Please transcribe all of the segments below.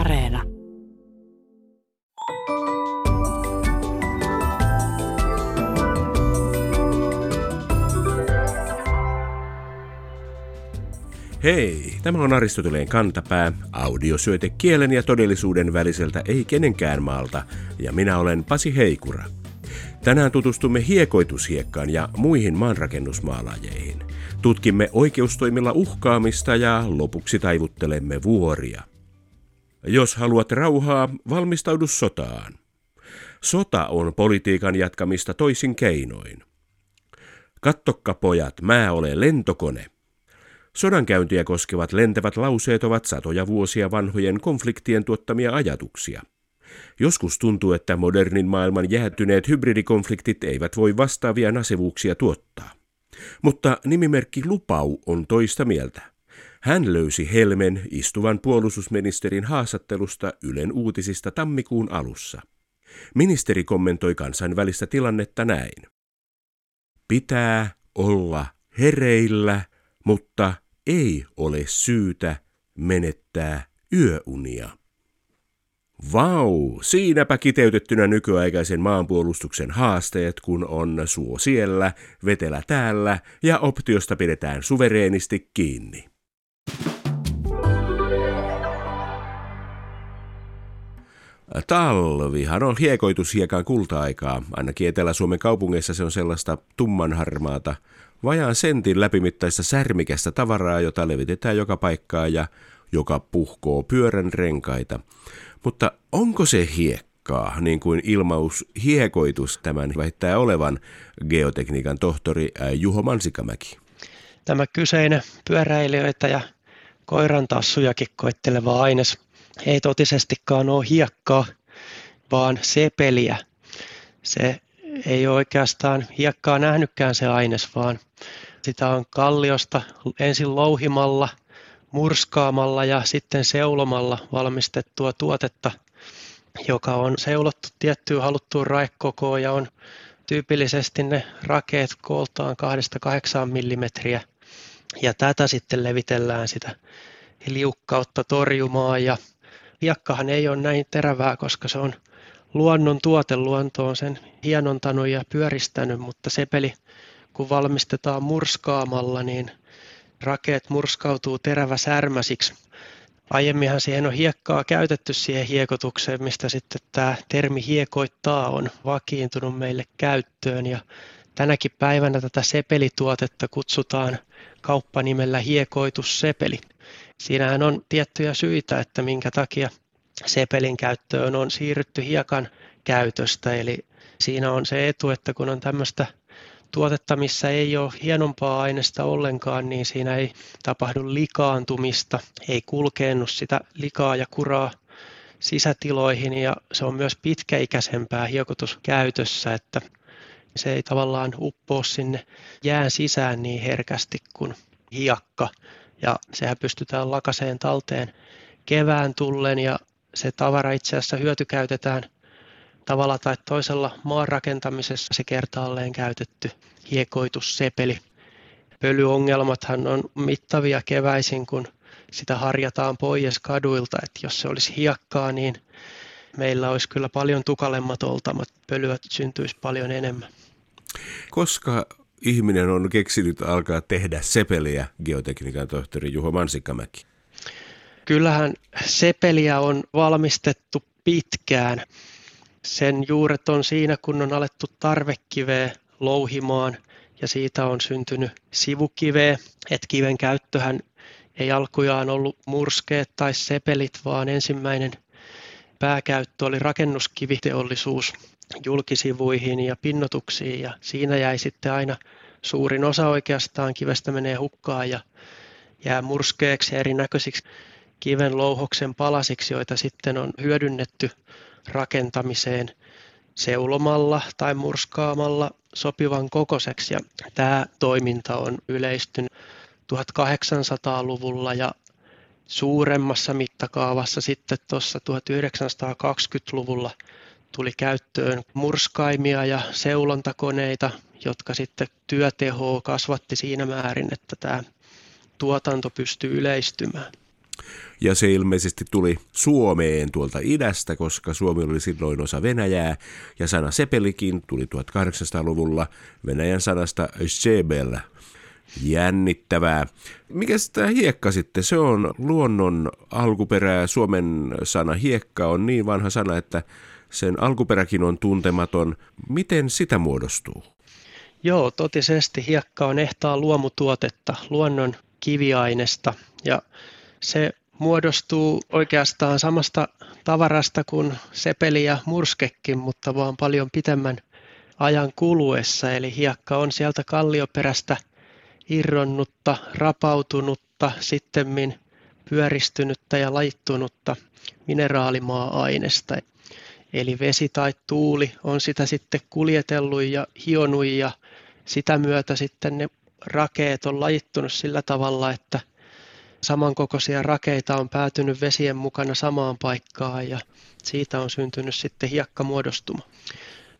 Areena. Hei, tämä on Aristoteleen kantapää, audiosyöte kielen ja todellisuuden väliseltä ei kenenkään maalta, ja minä olen Pasi Heikura. Tänään tutustumme hiekoitushiekkaan ja muihin maanrakennusmaalajeihin. Tutkimme oikeustoimilla uhkaamista ja lopuksi taivuttelemme vuoria. Jos haluat rauhaa, valmistaudu sotaan. Sota on politiikan jatkamista toisin keinoin. Kattokka pojat, mä olen lentokone. Sodankäyntiä koskevat lentävät lauseet ovat satoja vuosia vanhojen konfliktien tuottamia ajatuksia. Joskus tuntuu, että modernin maailman jäätyneet hybridikonfliktit eivät voi vastaavia nasevuuksia tuottaa. Mutta nimimerkki Lupau on toista mieltä. Hän löysi helmen istuvan puolustusministerin haastattelusta Ylen uutisista tammikuun alussa. Ministeri kommentoi kansainvälistä tilannetta näin. Pitää olla hereillä, mutta ei ole syytä menettää yöunia. Vau, siinäpä kiteytettynä nykyaikaisen maanpuolustuksen haasteet, kun on suo siellä, vetelä täällä ja optiosta pidetään suvereenisti kiinni. Talvihan on hiekoitushiekan kulta-aikaa, ainakin Etelä-Suomen kaupungeissa se on sellaista tummanharmaata, vajaan sentin läpimittaista särmikästä tavaraa, jota levitetään joka paikkaan ja joka puhkoo pyörän renkaita. Mutta onko se hiekkaa, niin kuin ilmaus hiekoitus tämän väittää olevan, geotekniikan tohtori Juho Mansikkamäki? Tämä kyseinen pyöräilijöitä ja koirantassujakin koitteleva aines ei totisestikaan ole hiekkaa, vaan sepeliä. Se ei oikeastaan hiekkaa nähnytkään se aines, vaan sitä on kalliosta ensin louhimalla, murskaamalla ja sitten seulomalla valmistettua tuotetta, joka on seulottu tiettyyn haluttuun raekokoon ja on tyypillisesti ne rakeet kooltaan 2-8 millimetriä. Ja tätä sitten levitellään sitä liukkautta torjumaan. Ja hiekkahan ei ole näin terävää, koska se on luonnon tuote. Luonto on sen hienontanut ja pyöristänyt, mutta sepeli kun valmistetaan murskaamalla, niin rakeet murskautuu teräväsärmäsiksi. Aiemminhan siihen on hiekkaa käytetty siihen hiekotukseen, mistä sitten tämä termi hiekoittaa on vakiintunut meille käyttöön. Ja tänäkin päivänä tätä sepelituotetta kutsutaan kauppanimellä hiekoitussepeli. Siinähän on tiettyjä syitä, että minkä takia sepelin käyttöön on siirrytty hiekan käytöstä. Eli siinä on se etu, että kun on tämmöistä tuotetta, missä ei ole hienompaa aineesta ollenkaan, niin siinä ei tapahdu likaantumista, ei kulkeennu sitä likaa ja kuraa sisätiloihin, ja se on myös pitkäikäisempää hiekoituskäytössä, että se ei tavallaan uppoa sinne jään sisään niin herkästi kuin hiekka, ja sehän pystytään lakaseen talteen kevään tullen, ja se tavara itse asiassa hyötykäytetään tavalla tai toisella maan rakentamisessa se kertaalleen käytetty hiekoitussepeli. Pölyongelmathan on mittavia keväisin, kun sitä harjataan pois kaduilta. Et jos se olisi hiekkaa, niin meillä olisi kyllä paljon tukalemmat oltamat. Pölyä syntyisi paljon enemmän. Koska ihminen on keksinyt alkaa tehdä sepeliä, geotekniikan tohtori Juho Mansikkamäki? Kyllähän sepeliä on valmistettu pitkään. Sen juuret on siinä, kun on alettu tarvekiveä louhimaan ja siitä on syntynyt sivukiveä. Et kiven käyttöhän ei alkujaan ollut murskeet tai sepelit, vaan ensimmäinen pääkäyttö oli rakennuskiviteollisuus julkisivuihin ja pinnotuksiin. Ja siinä jäi sitten aina suurin osa oikeastaan kivestä menee hukkaan ja jää murskeeksi ja erinäköisiksi kiven louhoksen palasiksi, joita sitten on hyödynnetty rakentamiseen seulomalla tai murskaamalla sopivan kokoiseksi. Ja tämä toiminta on yleistynyt 1800-luvulla ja suuremmassa mittakaavassa sitten tuossa 1920-luvulla tuli käyttöön murskaimia ja seulontakoneita, jotka sitten työtehoa kasvatti siinä määrin, että tämä tuotanto pystyy yleistymään. Ja se ilmeisesti tuli Suomeen tuolta idästä, koska Suomi oli silloin osa Venäjää. Ja sana sepelikin tuli 1800-luvulla Venäjän sanasta sebel. Jännittävää. Mikäs tämä hiekka sitten? Se on luonnon alkuperää. Suomen sana hiekka on niin vanha sana, että sen alkuperäkin on tuntematon. Miten sitä muodostuu? Joo, totisesti hiekka on ehtaan luomutuotetta, luonnon kiviainesta, ja se muodostuu oikeastaan samasta tavarasta kuin sepeli ja murskekin, mutta vaan paljon pitemmän ajan kuluessa. Eli hiekka on sieltä kallioperästä irronnutta, rapautunutta, sittemmin pyöristynyttä ja lajittunutta mineraalimaa-ainesta. Eli vesi tai tuuli on sitä sitten kuljetellut ja hionut, ja sitä myötä sitten ne rakeet on lajittunut sillä tavalla, että samankokoisia rakeita on päätynyt vesien mukana samaan paikkaan, ja siitä on syntynyt sitten hiekkamuodostuma.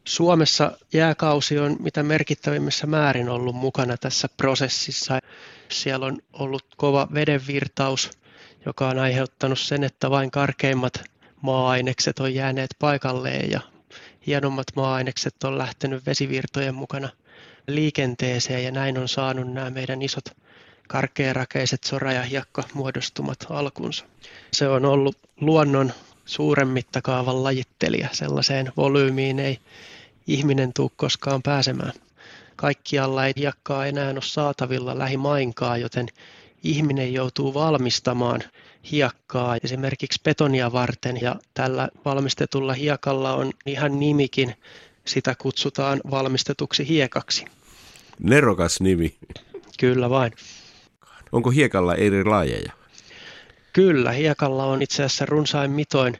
Suomessa jääkausi on mitä merkittävimmässä määrin ollut mukana tässä prosessissa. Siellä on ollut kova vedenvirtaus, joka on aiheuttanut sen, että vain karkeimmat maa-ainekset on jääneet paikalleen ja hienommat maa-ainekset on lähtenyt vesivirtojen mukana liikenteeseen, ja näin on saanut nämä meidän isot karkearakeiset sora- ja hiekkamuodostumat alkunsa. Se on ollut luonnon suuren mittakaavan lajittelija. Sellaiseen volyymiin ei ihminen tule koskaan pääsemään. Kaikkialla ei hiekkaa enää ole saatavilla lähimainkaan, joten ihminen joutuu valmistamaan hiekkaa esimerkiksi betonia varten, ja tällä valmistetulla hiekalla on ihan nimikin. Sitä kutsutaan valmistetuksi hiekaksi. Nerokas nimi. Kyllä vain. Onko hiekalla eri lajeja? Kyllä, hiekalla on itse asiassa runsain mitoin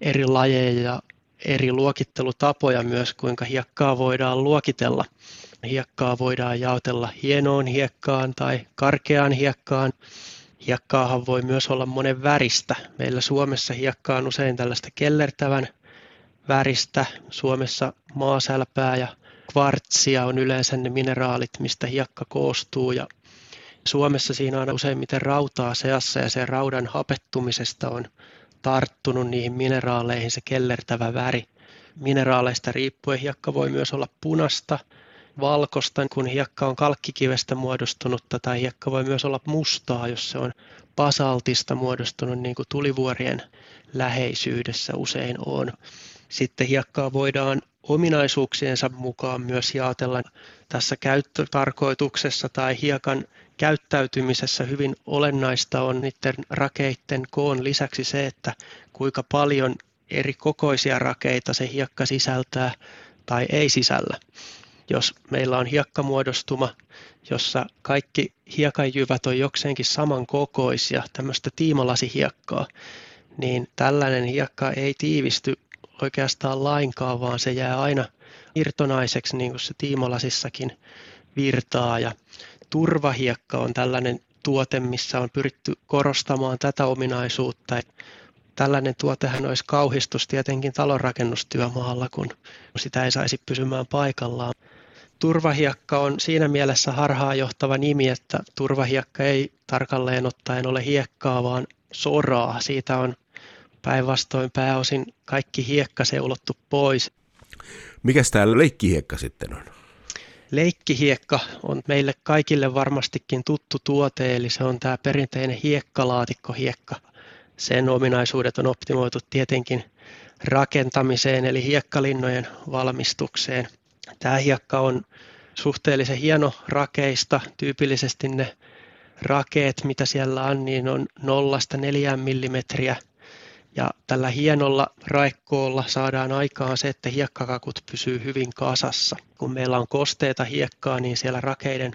eri lajeja ja eri luokittelutapoja myös, kuinka hiekkaa voidaan luokitella. Hiekkaa voidaan jaotella hienoon hiekkaan tai karkeaan hiekkaan. Hiekkaahan voi myös olla monen väristä. Meillä Suomessa hiekka on usein tällaista kellertävän väristä. Suomessa maasälpää ja kvartsia on yleensä ne mineraalit, mistä hiekka koostuu. Ja Suomessa siinä on useimmiten rautaa seassa, ja sen raudan hapettumisesta on tarttunut niihin mineraaleihin se kellertävä väri. Mineraaleista riippuen hiekka voi myös olla punasta, valkosta, kun hiekka on kalkkikivestä muodostunutta, tai hiekka voi myös olla mustaa, jos se on basaltista muodostunut, niin kuin tulivuorien läheisyydessä usein on. Sitten hiekkaa voidaan ominaisuuksiensa mukaan myös jaotella tässä käyttötarkoituksessa tai hiekan käyttäytymisessä. Hyvin olennaista on niiden rakeiden koon lisäksi se, että kuinka paljon eri kokoisia rakeita se hiekka sisältää tai ei sisällä. Jos meillä on hiekkamuodostuma, jossa kaikki hiekanjyvät on jokseenkin samankokoisia, tämmöistä tiimalasihiekkaa, niin tällainen hiekka ei tiivisty oikeastaan lainkaan, vaan se jää aina irtonaiseksi, niin kuin se tiimalasissakin virtaa. Ja turvahiekka on tällainen tuote, missä on pyritty korostamaan tätä ominaisuutta. Tällainen tuotehan olisi kauhistus tietenkin talonrakennustyömaalla, kun sitä ei saisi pysymään paikallaan. Turvahiekka on siinä mielessä harhaanjohtava nimi, että turvahiekka ei tarkalleen ottaen ole hiekkaa, vaan soraa. Siitä on päinvastoin pääosin kaikki hiekka seulottu pois. Mikäs tämä leikkihiekka sitten on? Leikkihiekka on meille kaikille varmastikin tuttu tuote, eli se on tämä perinteinen hiekkalaatikkohiekka. Sen ominaisuudet on optimoitu tietenkin rakentamiseen, eli hiekkalinnojen valmistukseen. Tämä hiekka on suhteellisen hieno rakeista. Tyypillisesti ne rakeet, mitä siellä on, niin on 0–4 millimetriä. Ja tällä hienolla raekoolla saadaan aikaan se, että hiekkakakut pysyy hyvin kasassa. Kun meillä on kosteita hiekkaa, niin siellä rakeiden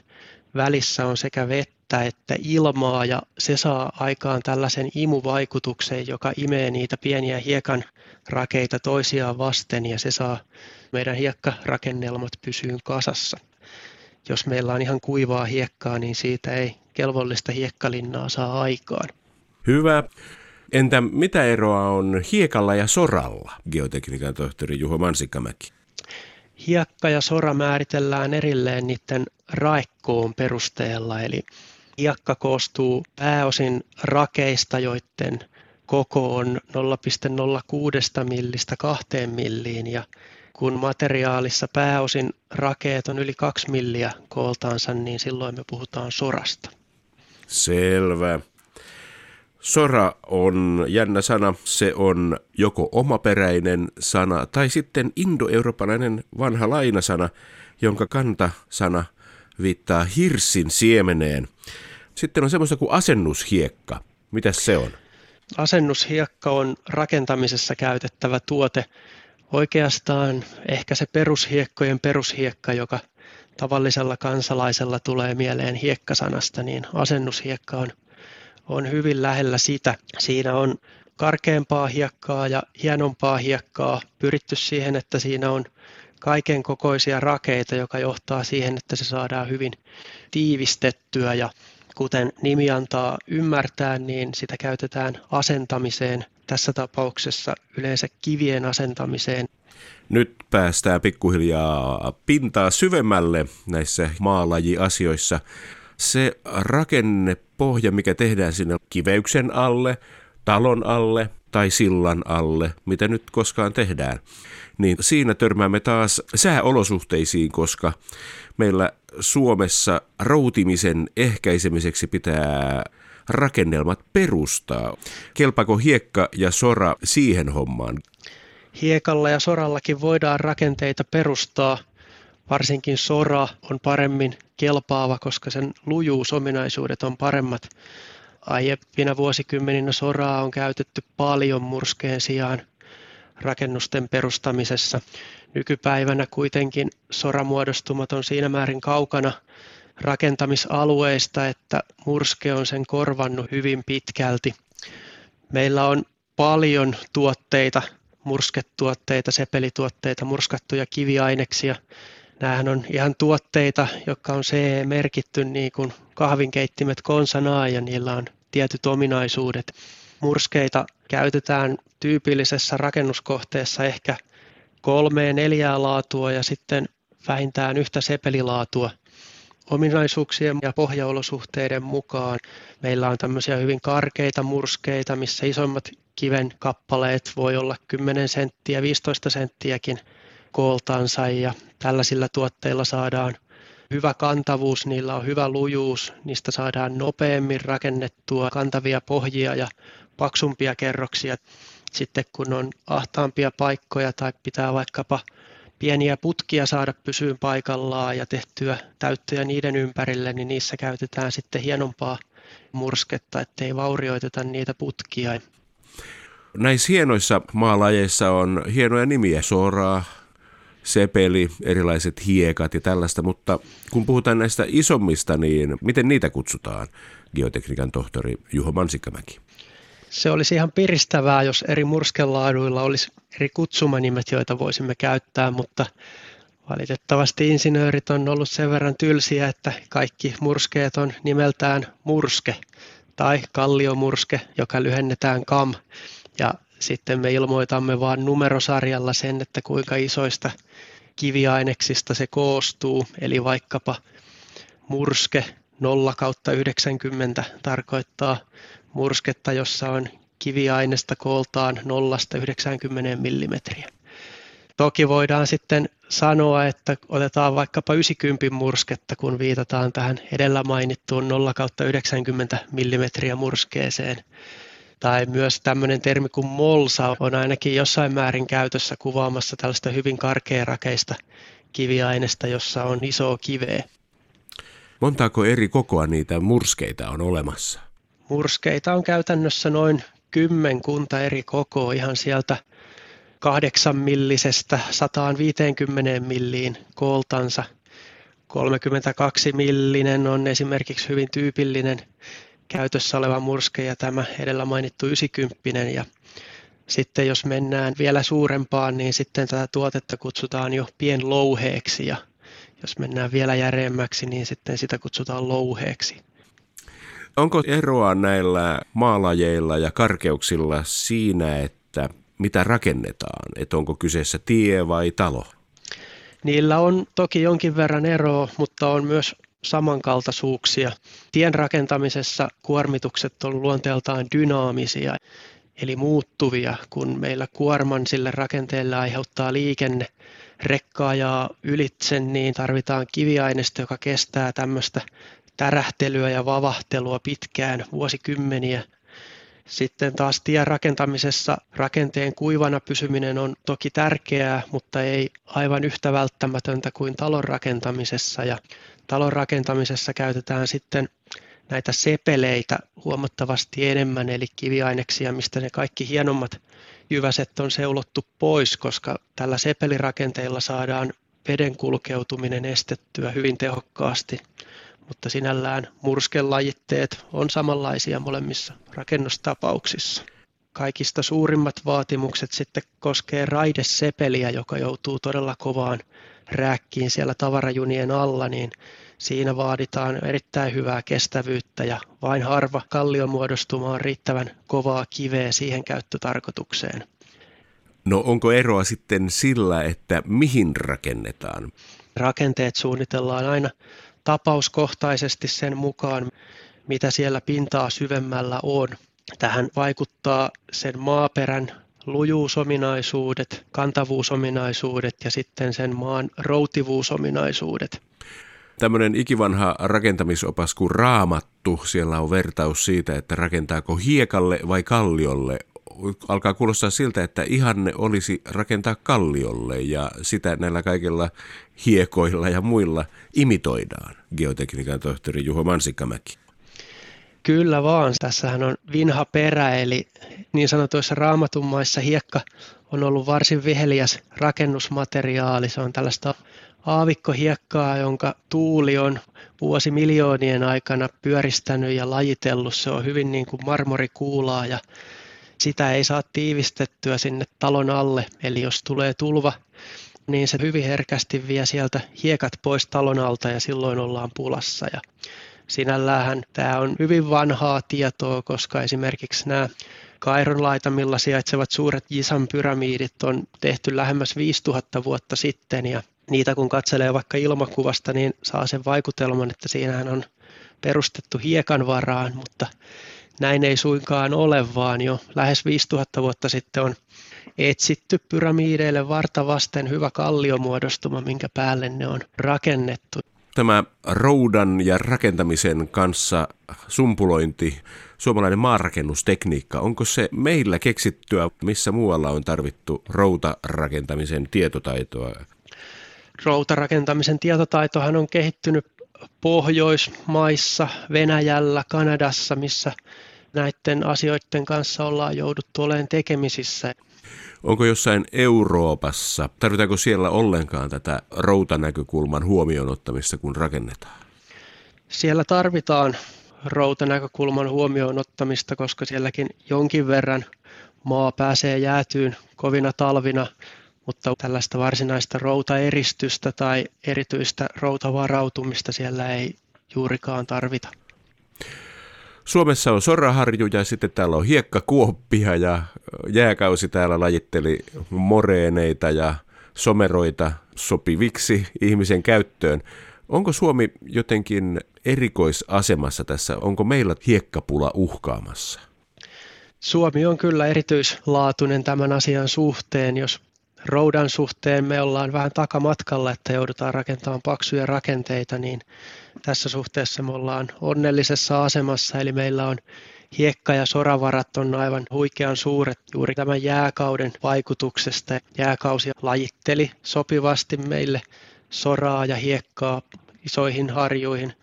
välissä on sekä vettä että ilmaa, ja se saa aikaan tällaisen imuvaikutuksen, joka imee niitä pieniä hiekan rakeita toisiaan vasten, ja se saa meidän hiekkarakennelmat pysyyn kasassa. Jos meillä on ihan kuivaa hiekkaa, niin siitä ei kelvollista hiekkalinnaa saa aikaan. Hyvä. Entä mitä eroa on hiekalla ja soralla, geotekniikan tohtori Juho Mansikkamäki? Hiekka ja sora määritellään erilleen niiden raekkoon perusteella, eli Hiekka koostuu pääosin rakeista, joiden koko on 0,06 millistä 2 milliin, ja kun materiaalissa pääosin rakeet on yli 2 milliä kooltaansa, niin silloin me puhutaan sorasta. Selvä. Sora on jännä sana. Se on joko omaperäinen sana tai sitten indoeurooppalainen vanha lainasana, jonka kantasana viittaa hirssin siemeneen. Sitten on semmoista kuin asennushiekka. Mitäs se on? Asennushiekka on rakentamisessa käytettävä tuote. Oikeastaan ehkä se perushiekkojen perushiekka, joka tavallisella kansalaisella tulee mieleen hiekkasanasta, niin asennushiekka on hyvin lähellä sitä. Siinä on karkeampaa hiekkaa ja hienompaa hiekkaa, pyritty siihen, että siinä on kaiken kokoisia rakeita, joka johtaa siihen, että se saadaan hyvin tiivistettyä, ja kuten nimi antaa ymmärtää, niin sitä käytetään asentamiseen, tässä tapauksessa yleensä kivien asentamiseen. Nyt päästään pikkuhiljaa pintaa syvemmälle näissä maalajiasioissa. Se rakennepohja, mikä tehdään sinne kiveyksen alle, talon alle tai sillan alle, mitä nyt koskaan tehdään, niin siinä törmäämme taas sääolosuhteisiin, koska meillä Suomessa routimisen ehkäisemiseksi pitää rakennelmat perustaa. Kelpaako hiekka ja sora siihen hommaan? Hiekalla ja sorallakin voidaan rakenteita perustaa. Varsinkin sora on paremmin kelpaava, koska sen lujuusominaisuudet on paremmat. Aiempina vuosikymmeninä soraa on käytetty paljon murskeen sijaan rakennusten perustamisessa. Nykypäivänä kuitenkin soramuodostumat on siinä määrin kaukana rakentamisalueista, että murske on sen korvannut hyvin pitkälti. Meillä on paljon tuotteita, mursketuotteita, sepelituotteita, murskattuja kiviaineksia. Nämähän on ihan tuotteita, jotka on CE-merkitty niin kuin kahvinkeittimet konsanaa, ja niillä on tietyt ominaisuudet. Murskeita käytetään tyypillisessä rakennuskohteessa ehkä 3-4 laatua ja sitten vähintään yhtä sepelilaatua. Ominaisuuksien ja pohjaolosuhteiden mukaan meillä on tämmöisiä hyvin karkeita murskeita, missä isommat kiven kappaleet voi olla 10 senttiä, 15 senttiäkin kooltansa, ja tällaisilla tuotteilla saadaan hyvä kantavuus, niillä on hyvä lujuus, niistä saadaan nopeammin rakennettua kantavia pohjia ja paksumpia kerroksia. Sitten kun on ahtaampia paikkoja tai pitää vaikkapa pieniä putkia saada pysyyn paikallaan ja tehtyä täyttöjä niiden ympärille, niin niissä käytetään sitten hienompaa mursketta, ettei vaurioiteta niitä putkia. Näissä hienoissa maalajeissa on hienoja nimiä, soraa, sepeli, erilaiset hiekat ja tällaista, mutta kun puhutaan näistä isommista, niin miten niitä kutsutaan, geotekniikan tohtori Juho Mansikkamäki? Se olisi ihan piristävää, jos eri murskelaatuilla olisi eri kutsumanimet, joita voisimme käyttää, mutta valitettavasti insinöörit on ollut sen verran tylsiä, että kaikki murskeet on nimeltään murske tai kalliomurske, joka lyhennetään KAM, ja sitten me ilmoitamme vain numerosarjalla sen, että kuinka isoista kiviaineksista se koostuu, eli vaikkapa murske 0/90 tarkoittaa mursketta, jossa on kiviainesta kooltaan 0-90 millimetriä. Toki voidaan sitten sanoa, että otetaan vaikkapa 90 mursketta, kun viitataan tähän edellä mainittuun 0-90 millimetriä murskeeseen. Tai myös tämmöinen termi kuin molsa on ainakin jossain määrin käytössä kuvaamassa tällaista hyvin karkearakeista kiviainesta, jossa on isoa kiveä. Montaako eri kokoa niitä murskeita on olemassa? Murskeita on käytännössä noin 10 eri kokoa, ihan sieltä 8 millisestä 150 milliin kooltansa. 32 millinen on esimerkiksi hyvin tyypillinen käytössä oleva murske, ja tämä edellä mainittu 90. Ja sitten jos mennään vielä suurempaan, niin sitten tätä tuotetta kutsutaan jo pienlouheeksi, ja jos mennään vielä järeämmäksi, niin sitten sitä kutsutaan louheeksi. Onko eroa näillä maalajeilla ja karkeuksilla siinä, että mitä rakennetaan? Että onko kyseessä tie vai talo? Niillä on toki jonkin verran eroa, mutta on myös samankaltaisuuksia. Tien rakentamisessa kuormitukset ovat luonteeltaan dynaamisia, eli muuttuvia, kun meillä kuorman sille rakenteelle aiheuttaa liikenne. Rekka ajaa ylitse, niin tarvitaan kiviainesta, joka kestää tämmöistä tärähtelyä ja vavahtelua pitkään, vuosikymmeniä. Sitten taas tien rakentamisessa rakenteen kuivana pysyminen on toki tärkeää, mutta ei aivan yhtä välttämätöntä kuin talon rakentamisessa. Ja talon rakentamisessa käytetään sitten näitä sepeleitä huomattavasti enemmän, eli kiviaineksia, mistä ne kaikki hienommat jyväset on seulottu pois, koska tällä sepelirakenteilla saadaan veden kulkeutuminen estettyä hyvin tehokkaasti. Mutta sinällään murskelajitteet on samanlaisia molemmissa rakennustapauksissa. Kaikista suurimmat vaatimukset sitten koskee raidesepeliä, joka joutuu todella kovaan rääkkiin siellä tavarajunien alla, niin siinä vaaditaan erittäin hyvää kestävyyttä ja vain harva kalliomuodostuma on riittävän kovaa kiveä siihen käyttötarkoitukseen. No onko eroa sitten sillä, että mihin rakennetaan? Rakenteet suunnitellaan aina tapauskohtaisesti sen mukaan, mitä siellä pintaa syvemmällä on. Tähän vaikuttaa sen maaperän lujuusominaisuudet, kantavuusominaisuudet ja sitten sen maan routivuusominaisuudet. Tämmöinen ikivanha rakentamisopas kuin Raamattu, siellä on vertaus siitä, että rakentaako hiekalle vai kalliolle. Alkaa kuulostaa siltä, että ihanne olisi rakentaa kalliolle ja sitä näillä kaikilla hiekoilla ja muilla imitoidaan, geotekniikan tohtori Juho Mansikkamäki. Kyllä vaan. Tässähän on vinha perä, eli niin sanotuissa raamatunmaissa hiekka on ollut varsin viheliäs rakennusmateriaali. Se on tällaista aavikkohiekkaa, jonka tuuli on vuosimiljoonien aikana pyöristänyt ja lajitellut. Se on hyvin niin kuin marmorikuulaa ja sitä ei saa tiivistettyä sinne talon alle. Eli jos tulee tulva, niin se hyvin herkästi vie sieltä hiekat pois talon alta ja silloin ollaan pulassa. Ja sinälläänhän tämä on hyvin vanhaa tietoa, koska esimerkiksi nämä Kairon laitamilla sijaitsevat suuret Gizan pyramiidit on tehty lähemmäs 5000 vuotta sitten ja niitä kun katselee vaikka ilmakuvasta, niin saa sen vaikutelman, että siinähän on perustettu hiekan varaan, mutta näin ei suinkaan ole, vaan jo lähes 5000 vuotta sitten on etsitty pyramiideille vartavasten hyvä kalliomuodostuma, minkä päälle ne on rakennettu. Tämä roudan ja rakentamisen kanssa sumpulointi, suomalainen maanrakennustekniikka, onko se meillä keksittyä, missä muualla on tarvittu routarakentamisen tietotaitoa? Routarakentamisen tietotaitohan on kehittynyt Pohjoismaissa, Venäjällä, Kanadassa, missä näiden asioiden kanssa ollaan jouduttu olemaan tekemisissä. Onko jossain Euroopassa, tarvitaanko siellä ollenkaan tätä routanäkökulman huomioon ottamista, kun rakennetaan? Siellä tarvitaan routanäkökulman huomioon ottamista, koska sielläkin jonkin verran maa pääsee jäätyyn kovina talvina, mutta tällaista varsinaista routaeristystä tai erityistä routavarautumista siellä ei juurikaan tarvita. Suomessa on soraharjuja, sitten täällä on hiekkakuoppia ja jääkausi täällä lajitteli moreeneita ja someroita sopiviksi ihmisen käyttöön. Onko Suomi jotenkin erikoisasemassa tässä? Onko meillä hiekkapula uhkaamassa? Suomi on kyllä erityislaatuinen tämän asian suhteen, jos roudan suhteen me ollaan vähän takamatkalla, että joudutaan rakentamaan paksuja rakenteita, niin tässä suhteessa me ollaan onnellisessa asemassa, eli meillä on hiekka- ja soravarat on aivan huikean suuret juuri tämän jääkauden vaikutuksesta. Jääkausi lajitteli sopivasti meille soraa ja hiekkaa isoihin harjuihin.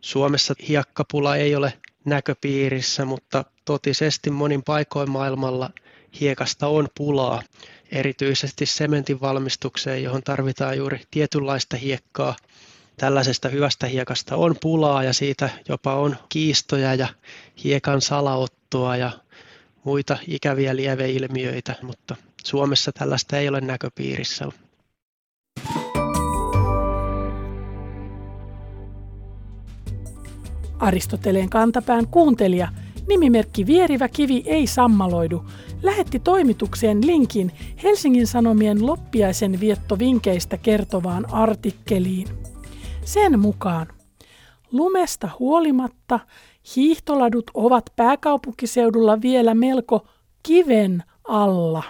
Suomessa hiekkapula ei ole näköpiirissä, mutta totisesti monin paikoin maailmalla hiekasta on pulaa, erityisesti sementin valmistukseen, johon tarvitaan juuri tietynlaista hiekkaa. Tällaisesta hyvästä hiekasta on pulaa ja siitä jopa on kiistoja ja hiekan salaottoa ja muita ikäviä lieveilmiöitä, mutta Suomessa tällaista ei ole näköpiirissä. Aristoteleen kantapään kuuntelija, nimimerkki Vierivä kivi ei sammaloidu, lähetti toimitukseen linkin Helsingin Sanomien loppiaisen viettovinkeistä kertovaan artikkeliin. Sen mukaan Lumesta huolimatta hiihtoladut ovat pääkaupunkiseudulla vielä melko kiven alla.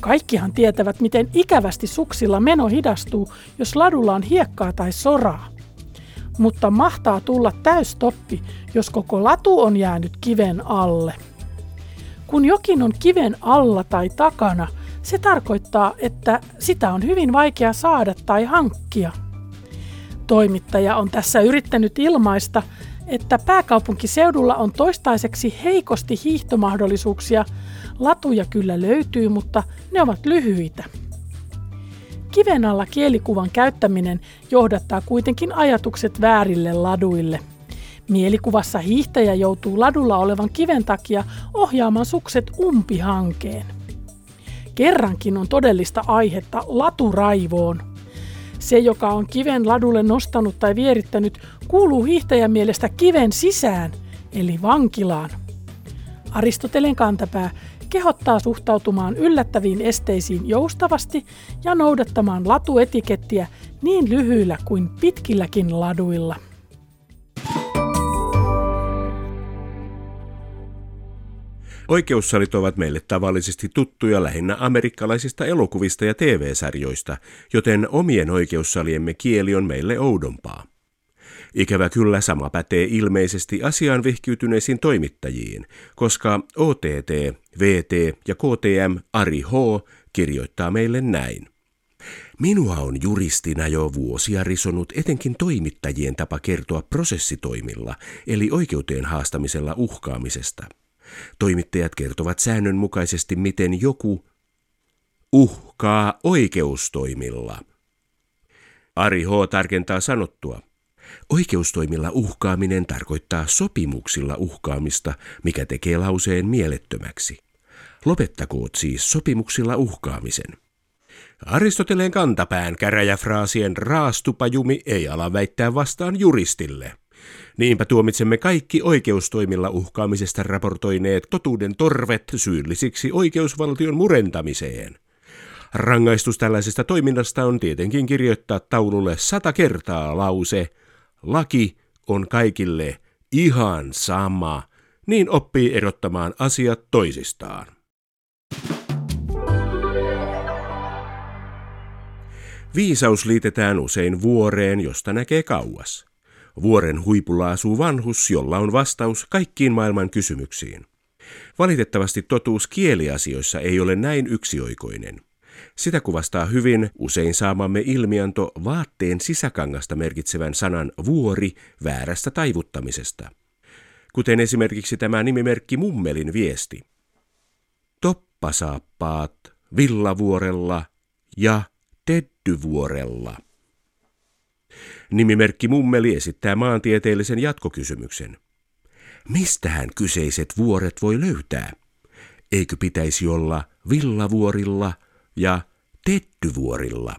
Kaikkihan tietävät, miten ikävästi suksilla meno hidastuu, jos ladulla on hiekkaa tai soraa. Mutta mahtaa tulla täystoppi, jos koko latu on jäänyt kiven alle. Kun jokin on kiven alla tai takana, se tarkoittaa, että sitä on hyvin vaikea saada tai hankkia. Toimittaja on tässä yrittänyt ilmaista, että pääkaupunkiseudulla on toistaiseksi heikosti hiihtomahdollisuuksia. Latuja kyllä löytyy, mutta ne ovat lyhyitä. Kiven alla kielikuvan käyttäminen johdattaa kuitenkin ajatukset väärille laduille. Mielikuvassa hiihtäjä joutuu ladulla olevan kiven takia ohjaamaan sukset umpihankeen. Kerrankin on todellista aihetta laturaivoon. Se, joka on kiven ladulle nostanut tai vierittänyt, kuuluu hiihtäjän mielestä kiven sisään, eli vankilaan. Aristoteleen kantapää kehottaa suhtautumaan yllättäviin esteisiin joustavasti ja noudattamaan latuetikettiä niin lyhyillä kuin pitkilläkin laduilla. Oikeussalit ovat meille tavallisesti tuttuja lähinnä amerikkalaisista elokuvista ja TV-sarjoista, joten omien oikeussaliemme kieli on meille oudompaa. Ikävä kyllä sama pätee ilmeisesti asiaan vihkiytyneisiin toimittajiin, koska OTT, VT ja KTM Ari H kirjoittaa meille näin. Minua on juristina jo vuosia risonut etenkin toimittajien tapa kertoa prosessitoimilla, eli oikeuteen haastamisella uhkaamisesta. Toimittajat kertovat säännönmukaisesti, miten joku uhkaa oikeustoimilla. Ari H. tarkentaa sanottua. Oikeustoimilla uhkaaminen tarkoittaa sopimuksilla uhkaamista, mikä tekee lauseen mielettömäksi. Lopettakoot siis sopimuksilla uhkaamisen. Aristoteleen kantapään käräjäfraasien raastupajumi ei ala väittää vastaan juristille. Niinpä tuomitsemme kaikki oikeustoimilla uhkaamisesta raportoineet totuuden torvet syyllisiksi oikeusvaltion murentamiseen. Rangaistus tällaisesta toiminnasta on tietenkin kirjoittaa taululle 100 kertaa lause "Laki on kaikille ihan sama", niin oppii erottamaan asiat toisistaan. Viisaus liitetään usein vuoreen, josta näkee kauas. Vuoren huipulla asuu vanhus, jolla on vastaus kaikkiin maailman kysymyksiin. Valitettavasti totuus kieliasioissa ei ole näin yksioikoinen. Sitä kuvastaa hyvin usein saamamme ilmianto vaatteen sisäkangasta merkitsevän sanan vuori väärästä taivuttamisesta. Kuten esimerkiksi tämä nimimerkki Mummelin viesti. Toppasaappaat Villavuorella ja Teddyvuorella. Nimimerkki Mummeli esittää maantieteellisen jatkokysymyksen. Mistähän kyseiset vuoret voi löytää? Eikö pitäisi olla Villavuorilla ja Teddyvuorilla?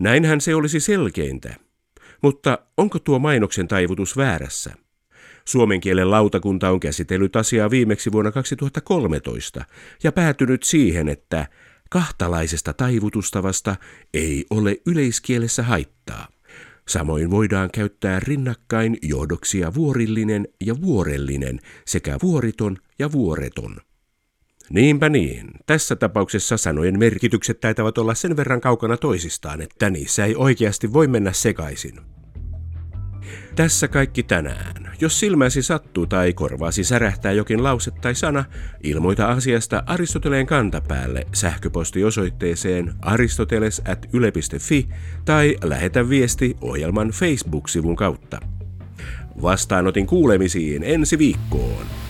Näinhän se olisi selkeintä. Mutta onko tuo mainoksen taivutus väärässä? Suomen kielen lautakunta on käsitellyt asiaa viimeksi vuonna 2013 ja päätynyt siihen, että kahtalaisesta taivutustavasta ei ole yleiskielessä haittaa. Samoin voidaan käyttää rinnakkain johdoksia vuorillinen ja vuorellinen sekä vuoriton ja vuoreton. Niinpä niin. Tässä tapauksessa sanojen merkitykset taitavat olla sen verran kaukana toisistaan, että niissä ei oikeasti voi mennä sekaisin. Tässä kaikki tänään. Jos silmäsi sattuu tai korvaasi särähtää jokin lause tai sana, ilmoita asiasta Aristoteleen kantapäälle sähköpostiosoitteeseen aristoteles@yle.fi tai lähetä viesti ohjelman Facebook-sivun kautta. Vastaanotin kuulemisiin ensi viikkoon.